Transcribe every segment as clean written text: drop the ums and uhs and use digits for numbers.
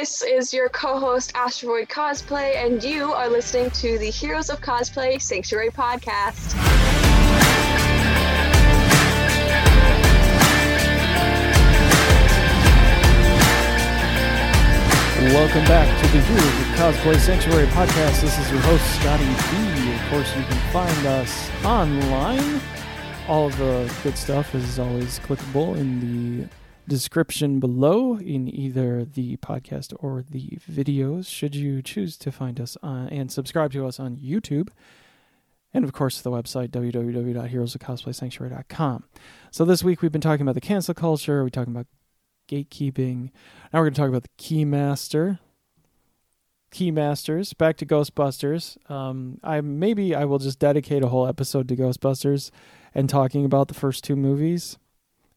This is your co-host Astrovoid Cosplay, and you are listening to the Heroes of Cosplay Sanctuary Podcast. Welcome back to the Heroes of Cosplay Sanctuary Podcast. This is your host, Scotty B. Of course, you can find us online. All of the good stuff is always clickable in the description below in either the podcast or the videos, should you choose to find us and subscribe to us on YouTube. And of course, the website, www.heroesofcosplaysanctuary.com. So this week we've been talking about the cancel culture. We're talking about gatekeeping. Now we're going to talk about the Keymasters, back to Ghostbusters. I will just dedicate a whole episode to Ghostbusters and talking about the first two movies.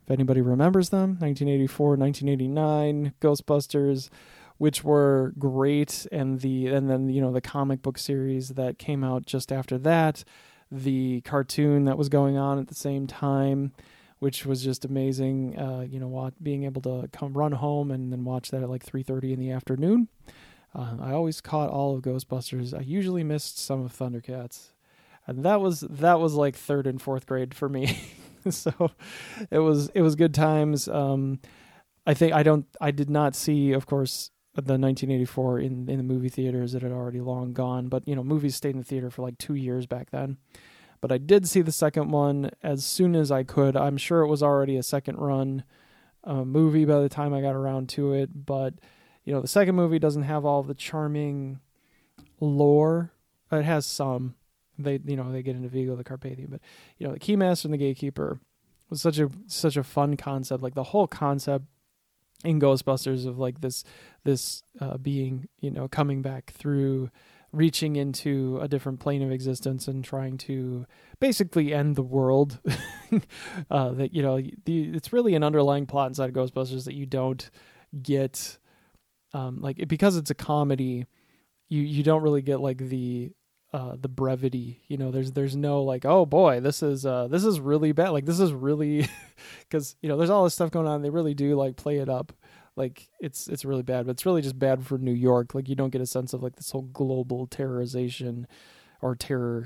If anybody remembers them, 1984, 1989, Ghostbusters, which were great, and then the comic book series that came out just after that, the cartoon that was going on at the same time, which was just amazing. Being able to run home and then watch that at like 3:30 in the afternoon. I always caught all of Ghostbusters. I usually missed some of Thundercats, and that was like third and fourth grade for me. So it was good times. I did not see, of course, the 1984 in the movie theaters. It had already long gone, but movies stayed in the theater for like 2 years back then. But I did see the second one as soon as I could. I'm sure it was already a second run movie by the time I got around to it. But the second movie doesn't have all the charming lore. It has some. They get into Vigo, the Carpathia, but the Keymaster and the Gatekeeper was such a fun concept. Like the whole concept in Ghostbusters of like this being coming back through, reaching into a different plane of existence and trying to basically end the world. It's really an underlying plot inside of Ghostbusters that you don't get, because it's a comedy, you don't really get like the brevity, there's no like, oh boy, this is really bad. Like this is really, cause there's all this stuff going on. They really do like play it up. Like it's really bad, but it's really just bad for New York. Like you don't get a sense of like this whole global terrorization or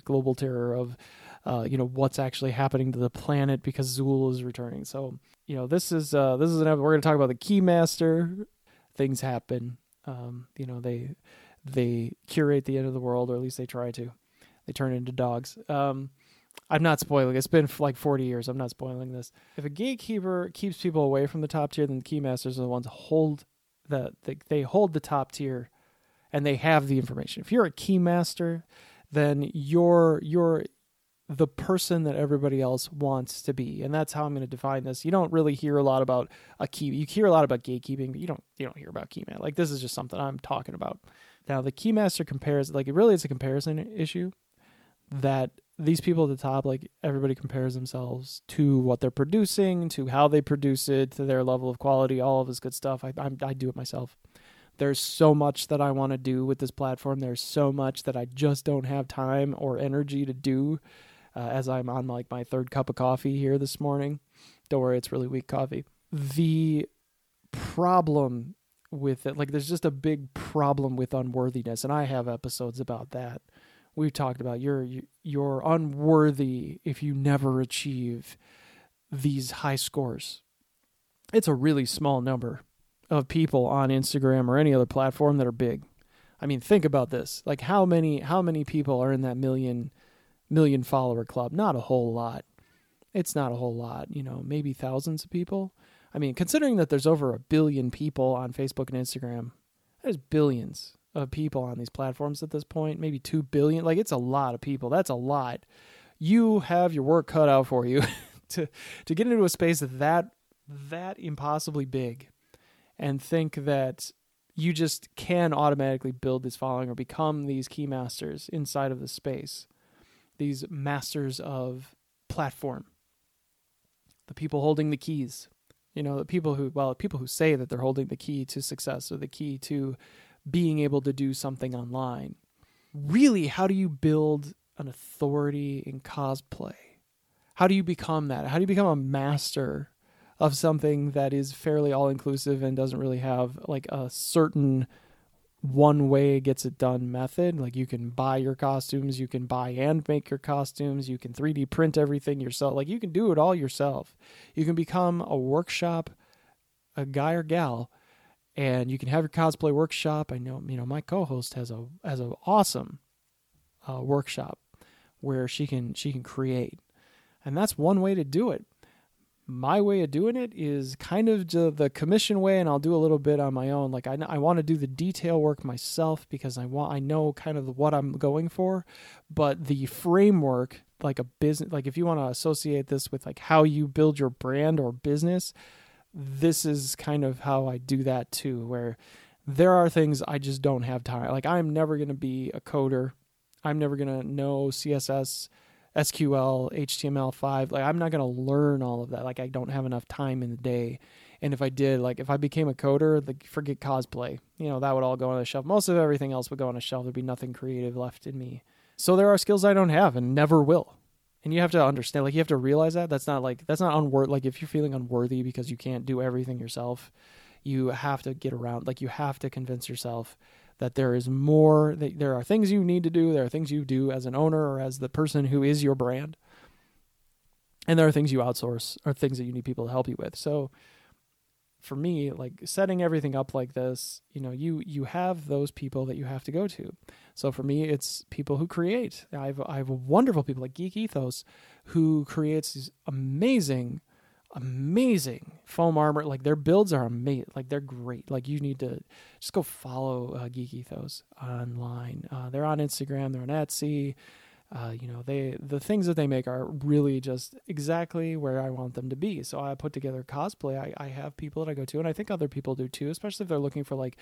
global terror of, what's actually happening to the planet because Zul is returning. So, this is an episode. We're going to talk about the Keymaster. Things happen. They curate the end of the world, or at least they try to. They turn into dogs. I'm not spoiling. It's been like 40 years. I'm not spoiling this. If a gatekeeper keeps people away from the top tier, then the keymasters are the ones who hold the top tier, and they have the information. If you're a keymaster, then you're the person that everybody else wants to be, and that's how I'm going to define this. You don't really hear a lot about a key. You hear a lot about gatekeeping, but you don't hear about keyman. Like this is just something I'm talking about. Now, the Keymaster compares, like, it's a comparison issue that these people at the top, like, everybody compares themselves to what they're producing, to how they produce it, to their level of quality, all of this good stuff. I do it myself. There's so much that I want to do with this platform. There's so much that I just don't have time or energy to do as I'm on, like, my third cup of coffee here this morning. Don't worry, it's really weak coffee. The problem with it, like, there's just a big problem with unworthiness, and I have episodes about that. We've talked about you're unworthy if you never achieve these high scores. It's a really small number of people on Instagram or any other platform that are big. I mean, think about this, like how many people are in that million follower club? Not a whole lot. It's not a whole lot, maybe thousands of people. I mean, considering that there's over 1 billion people on Facebook and Instagram, there's billions of people on these platforms at this point, maybe 2 billion. Like, it's a lot of people. That's a lot. You have your work cut out for you to get into a space that impossibly big and think that you just can automatically build this following or become these keymasters inside of the space, these masters of platform, the people holding the keys. The people who say that they're holding the key to success or the key to being able to do something online. Really, how do you build an authority in cosplay? How do you become that? How do you become a master of something that is fairly all-inclusive and doesn't really have like a certain one way gets it done method. Like you can buy your costumes, you can buy and make your costumes, you can 3D print everything yourself. Like you can do it all yourself. You can become a workshop, a guy or gal, and you can have your cosplay workshop. I know, you know, my co-host has an awesome workshop where she can create, and that's one way to do it. My way of doing it is kind of the commission way, and I'll do a little bit on my own. Like I want to do the detail work myself because I know kind of what I'm going for, but the framework, like a business, like if you want to associate this with like how you build your brand or business, this is kind of how I do that too, where there are things I just don't have time. Like I'm never going to be a coder. I'm never going to know CSS, SQL, HTML5, like I'm not going to learn all of that. Like I don't have enough time in the day. And if I did, like if I became a coder, like forget cosplay, you know, that would all go on the shelf. Most of everything else would go on a shelf. There'd be nothing creative left in me. So there are skills I don't have and never will. And you have to understand, like you have to realize that that's not unworthy. Like if you're feeling unworthy because you can't do everything yourself, you have to get around, like you have to convince yourself that there is more, that there are things you need to do, there are things you do as an owner or as the person who is your brand, and there are things you outsource or things that you need people to help you with. So for me, like setting everything up like this, you know, you have those people that you have to go to. So for me, it's people who create. I have wonderful people like Geek Ethos who creates these amazing foam armor. Like their builds are amazing. Like they're great. Like you need to just go follow Geek Ethos online. They're on Instagram, they're on Etsy. You know, the things that they make are really just exactly where I want them to be. So I put together cosplay. I have people that I go to, and I think other people do too, especially if they're looking for like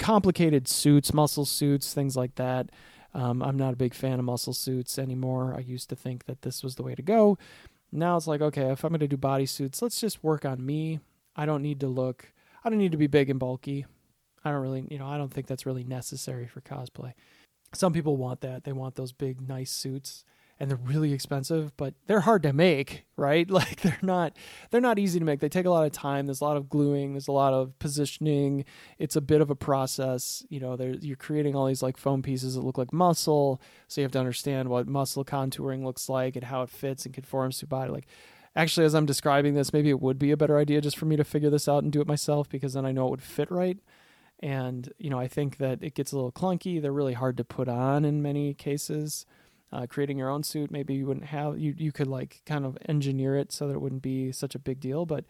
complicated suits, muscle suits, things like that. I'm not a big fan of muscle suits anymore. I used to think that this was the way to go. Now it's like, okay, if I'm going to do bodysuits, let's just work on me. I don't need to be big and bulky. I don't think that's really necessary for cosplay. Some people want that. They want those big, nice suits, and they're really expensive, but they're hard to make, right? Like they're not easy to make. They take a lot of time. There's a lot of gluing. There's a lot of positioning. It's a bit of a process. You know, you're creating all these like foam pieces that look like muscle. So you have to understand what muscle contouring looks like and how it fits and conforms to body. Like actually, as I'm describing this, maybe it would be a better idea just for me to figure this out and do it myself, because then I know it would fit right. And, you know, I think that it gets a little clunky. They're really hard to put on in many cases. Creating your own suit, maybe you wouldn't have, you could like kind of engineer it so that it wouldn't be such a big deal, but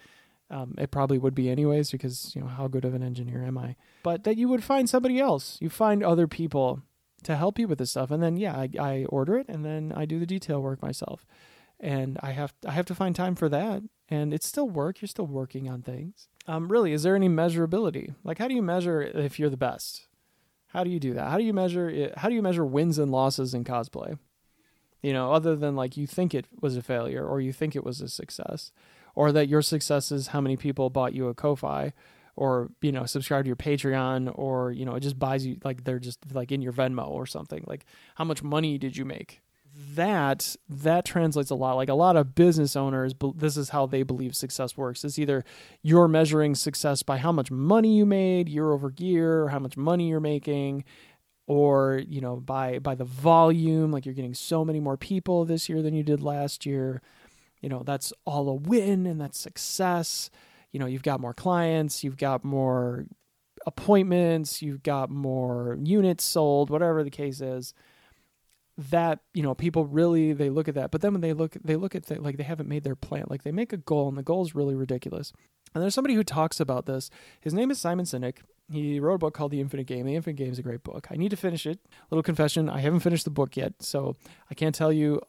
it probably would be anyways, because you know, how good of an engineer am I? But that you would find somebody else, you find other people to help you with this stuff. And then, yeah, I order it, and then I do the detail work myself, and I have to find time for that. And it's still work. You're still working on things. Really, is there any measurability? Like, how do you measure if you're the best? How do you do that? How do you measure it? How do you measure wins and losses in cosplay? You know, other than like you think it was a failure, or you think it was a success, or that your success is how many people bought you a Ko-Fi, or, you know, subscribe to your Patreon, or, you know, it just buys you, like they're just like in your Venmo or something. Like how much money did you make? That translates a lot. Like a lot of business owners, this is how they believe success works. It's either you're measuring success by how much money you made year over year, or how much money you're making, or, you know, by the volume, like you're getting so many more people this year than you did last year. You know, that's all a win, and that's success. You know, you've got more clients, you've got more appointments, you've got more units sold, whatever the case is. That, you know, people really, they look at that. But then when they look at like they haven't made their plan. Like they make a goal, and the goal is really ridiculous. And there's somebody who talks about this. His name is Simon Sinek. He wrote a book called The Infinite Game. The Infinite Game is a great book. I need to finish it. Little confession, I haven't finished the book yet, so I can't tell you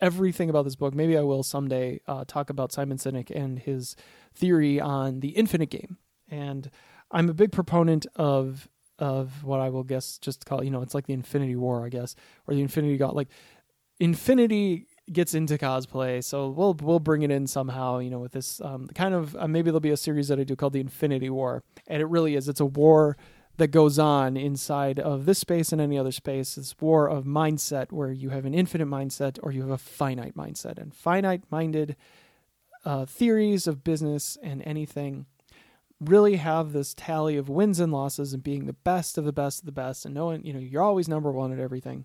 everything about this book. Maybe I will someday talk about Simon Sinek and his theory on the infinite game. And I'm a big proponent of what I will guess just call, you know, it's like the Infinity War, I guess, or the Infinity God. Like infinity gets into cosplay, so we'll bring it in somehow, you know, with this kind of maybe there'll be a series that I do called the Infinity War, and it really is, it's a war that goes on inside of this space and any other space, this war of mindset, where you have an infinite mindset or you have a finite mindset, and finite minded theories of business and anything, really have this tally of wins and losses and being the best of the best of the best, and knowing, you know, you're always number one at everything.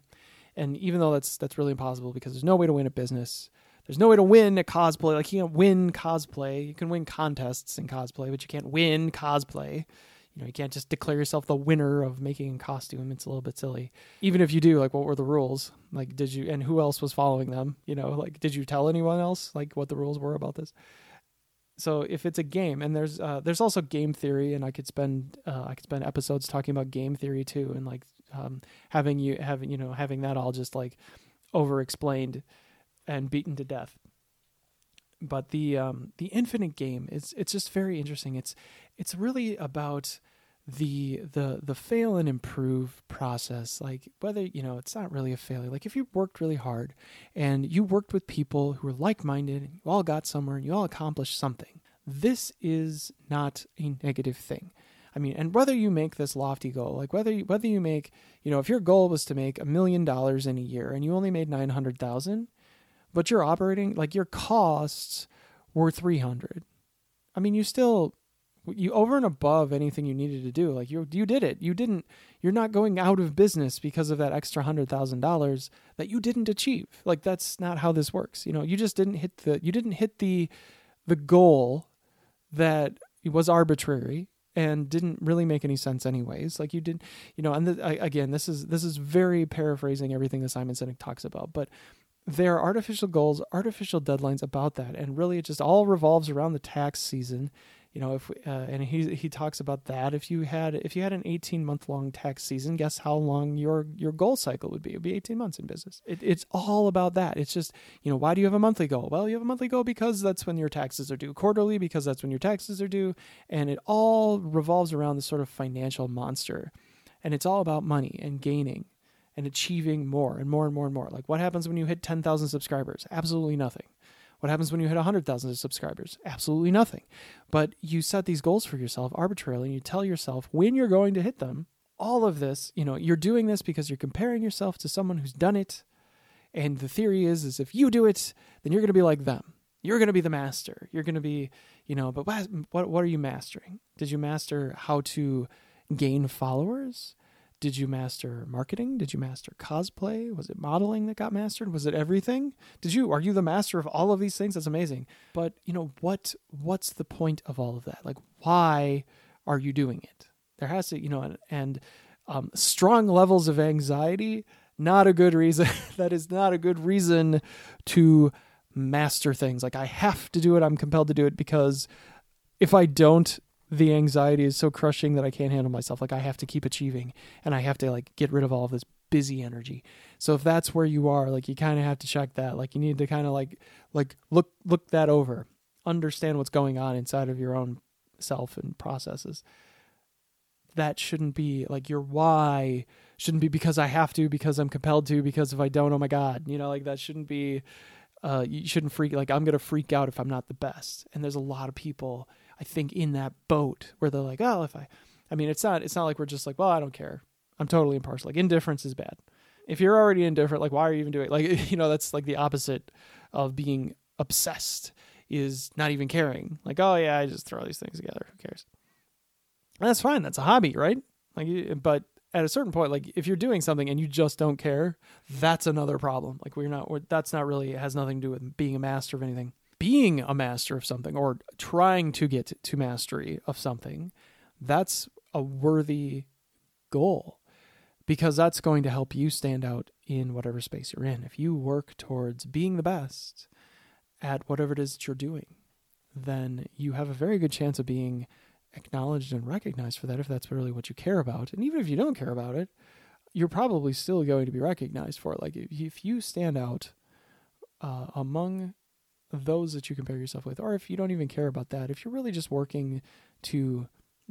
And even though that's really impossible, because there's no way to win at business. There's no way to win at cosplay. Like, you can't win cosplay. You can win contests in cosplay, but you can't win cosplay. You know, you can't just declare yourself the winner of making a costume. It's a little bit silly. Even if you do, like, what were the rules? Like, did you, and who else was following them? You know, like, did you tell anyone else, like, what the rules were about this? So if it's a game, and there's also game theory, and I could spend episodes talking about game theory too, and like having that all just like over explained and beaten to death. But the Infinite Game, it's just very interesting. It's really about the fail and improve process. Like, whether, you know, it's not really a failure. Like, if you worked really hard and you worked with people who were like-minded and you all got somewhere and you all accomplished something, this is not a negative thing. I mean, and whether you make this lofty goal, like whether you make, you know, if your goal was to make $1 million in a year and you only made 900,000, but you're operating, like, your costs were 300. I mean, you over and above anything you needed to do. Like, you did it. You're not going out of business because of that extra $100,000 that you didn't achieve. Like, that's not how this works. You know, you just didn't hit the goal that was arbitrary and didn't really make any sense anyways. Like, you didn't, you know, and again, this is very paraphrasing everything that Simon Sinek talks about, but there are artificial goals, artificial deadlines about that. And really, it just all revolves around the tax season. You know, and he talks about that. If you had an 18-month long tax season, guess how long your goal cycle would be? It'd be 18 months in business. It's all about that. It's just, you know, why do you have a monthly goal? Well, you have a monthly goal because that's when your taxes are due. Quarterly, because that's when your taxes are due. And it all revolves around this sort of financial monster. And it's all about money and gaining and achieving more and more and more and more. Like, what happens when you hit 10,000 subscribers? Absolutely nothing. What happens when you hit 100,000 subscribers? Absolutely nothing. But you set these goals for yourself arbitrarily, and you tell yourself when you're going to hit them. All of this, you know, you're doing this because you're comparing yourself to someone who's done it. And the theory is if you do it, then you're going to be like them. You're going to be the master. You're going to be, you know, but what are you mastering? Did you master how to gain followers? Did you master marketing? Did you master cosplay? Was it modeling that got mastered? Was it everything? Are you the master of all of these things? That's amazing. But, you know, what's the point of all of that? Like, why are you doing it? There has to, you know, and strong levels of anxiety, not a good reason. That is not a good reason to master things. Like, I have to do it. I'm compelled to do it because if I don't, the anxiety is so crushing that I can't handle myself. Like, I have to keep achieving, and I have to, like, get rid of all of this busy energy. So if that's where you are, like, you kind of have to check that. Like, you need to kind of like look that over, understand what's going on inside of your own self and processes. That shouldn't be, like, your why shouldn't be because I have to, because I'm compelled to, because if I don't, oh my God, you know, like, that shouldn't be, you shouldn't freak. Like, I'm going to freak out if I'm not the best. And there's a lot of people, I think, in that boat where they're like, oh, I mean, it's not like we're just like, well, I don't care. I'm totally impartial. Like, indifference is bad. If you're already indifferent, like, why are you even doing it? Like, you know, that's like the opposite of being obsessed, is not even caring. Like, oh yeah, I just throw these things together. Who cares? And that's fine. That's a hobby, right? Like, but at a certain point, like, if you're doing something and you just don't care, that's another problem. Like, that's not really, it has nothing to do with being a master of anything. Being a master of something, or trying to get to mastery of something, that's a worthy goal, because that's going to help you stand out in whatever space you're in. If you work towards being the best at whatever it is that you're doing, then you have a very good chance of being acknowledged and recognized for that, if that's really what you care about. And even if you don't care about it, you're probably still going to be recognized for it. Like, if you stand out among those that you compare yourself with, or if you don't even care about that, if you're really just working to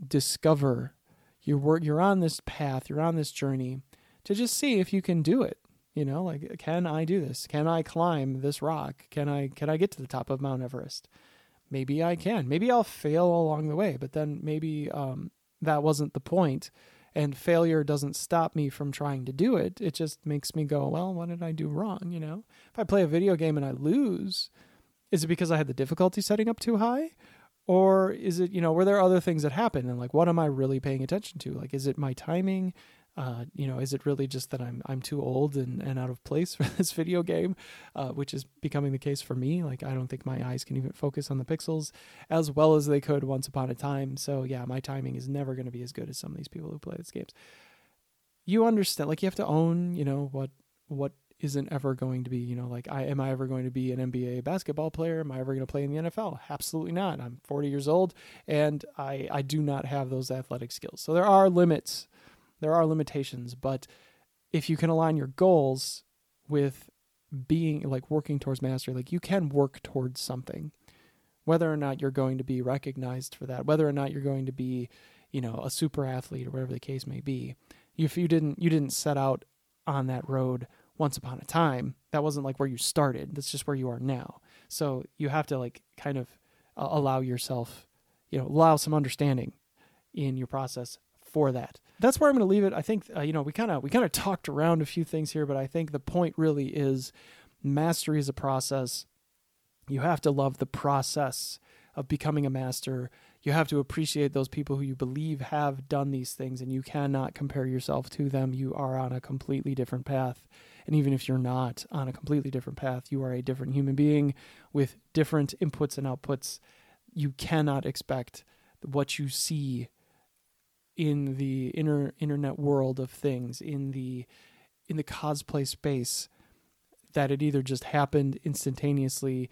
discover your work, you're on this path, you're on this journey to just see if you can do it. You know, like, can I do this? Can I climb this rock? Can I get to the top of Mount Everest? Maybe I can. Maybe I'll fail along the way, but then maybe that wasn't the point, and failure doesn't stop me from trying to do it. It just makes me go, well, what did I do wrong? You know, if I play a video game and I lose, Is it because I had the difficulty setting up too high? Or is it, you know, were there other things that happened? And like, what am I really paying attention to? Like, is it my timing? You know, is it really just that I'm too old and out of place for this video game, which is becoming the case for me. Like, I don't think my eyes can even focus on the pixels as well as they could once upon a time. So yeah, my timing is never going to be as good as some of these people who play these games. You understand, like you have to own, you know, what isn't ever going to be, you know, like am I ever going to be an NBA basketball player? Am I ever going to play in the NFL? Absolutely not. I'm 40 years old and I do not have those athletic skills. So there are limits. There are limitations, but if you can align your goals with being like working towards mastery, like you can work towards something, whether or not you're going to be recognized for that, whether or not you're going to be, you know, a super athlete or whatever the case may be. If you didn't set out on that road once upon a time, that wasn't like where you started. That's just where you are now. So you have to like kind of allow yourself, you know, allow some understanding in your process for that. That's where I'm going to leave it. I think, you know, we kind of talked around a few things here, but I think the point really is mastery is a process. You have to love the process of becoming a master. You have to appreciate those people who you believe have done these things, and you cannot compare yourself to them. You are on a completely different path. And even if you're not on a completely different path, you are a different human being with different inputs and outputs. You cannot expect what you see in the internet world of things, in the cosplay space, that it either just happened instantaneously,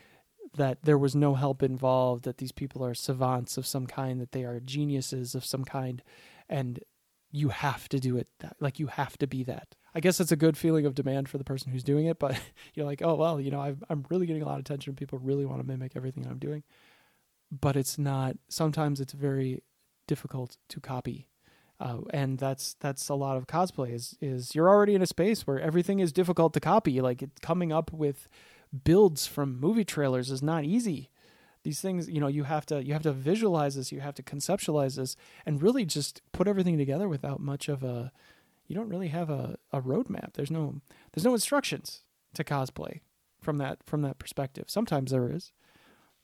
that there was no help involved, that these people are savants of some kind, that they are geniuses of some kind, and you have to do it. Like, you have to be that. I guess it's a good feeling of demand for the person who's doing it, but you're like, oh, well, you know, I'm really getting a lot of attention. People really want to mimic everything I'm doing. But it's not, sometimes it's very difficult to copy. And that's a lot of cosplay is you're already in a space where everything is difficult to copy. Like, coming up with builds from movie trailers is not easy. These things, you know, you have to visualize this, you have to conceptualize this, and really just put everything together without much of a, you don't really have a roadmap. There's no instructions to cosplay from that perspective. Sometimes there is,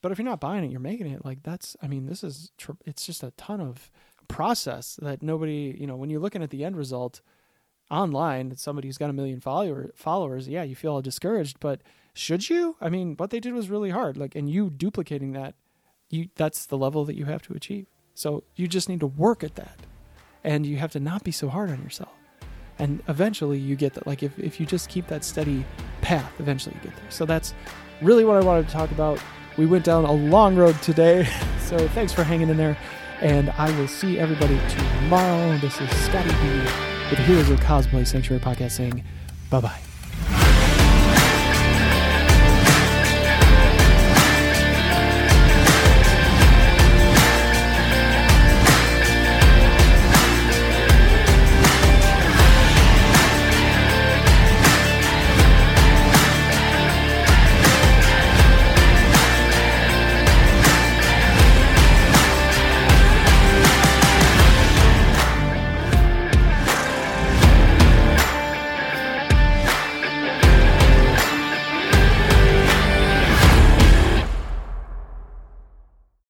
but if you're not buying it, you're making it. Like, that's, I mean, this is, it's just a ton of process that nobody, you know, when you're looking at the end result online, somebody who's got a million followers, yeah, you feel all discouraged, but should you? I mean, what they did was really hard. Like, and you duplicating that, that's the level that you have to achieve. So you just need to work at that, and you have to not be so hard on yourself. And eventually you get that. Like, if you just keep that steady path, eventually you get there. So that's really what I wanted to talk about. We went down a long road today, so thanks for hanging in there. And I will see everybody tomorrow. This is Scotty B with Heroes of Cosplay Sanctuary Podcast saying bye-bye.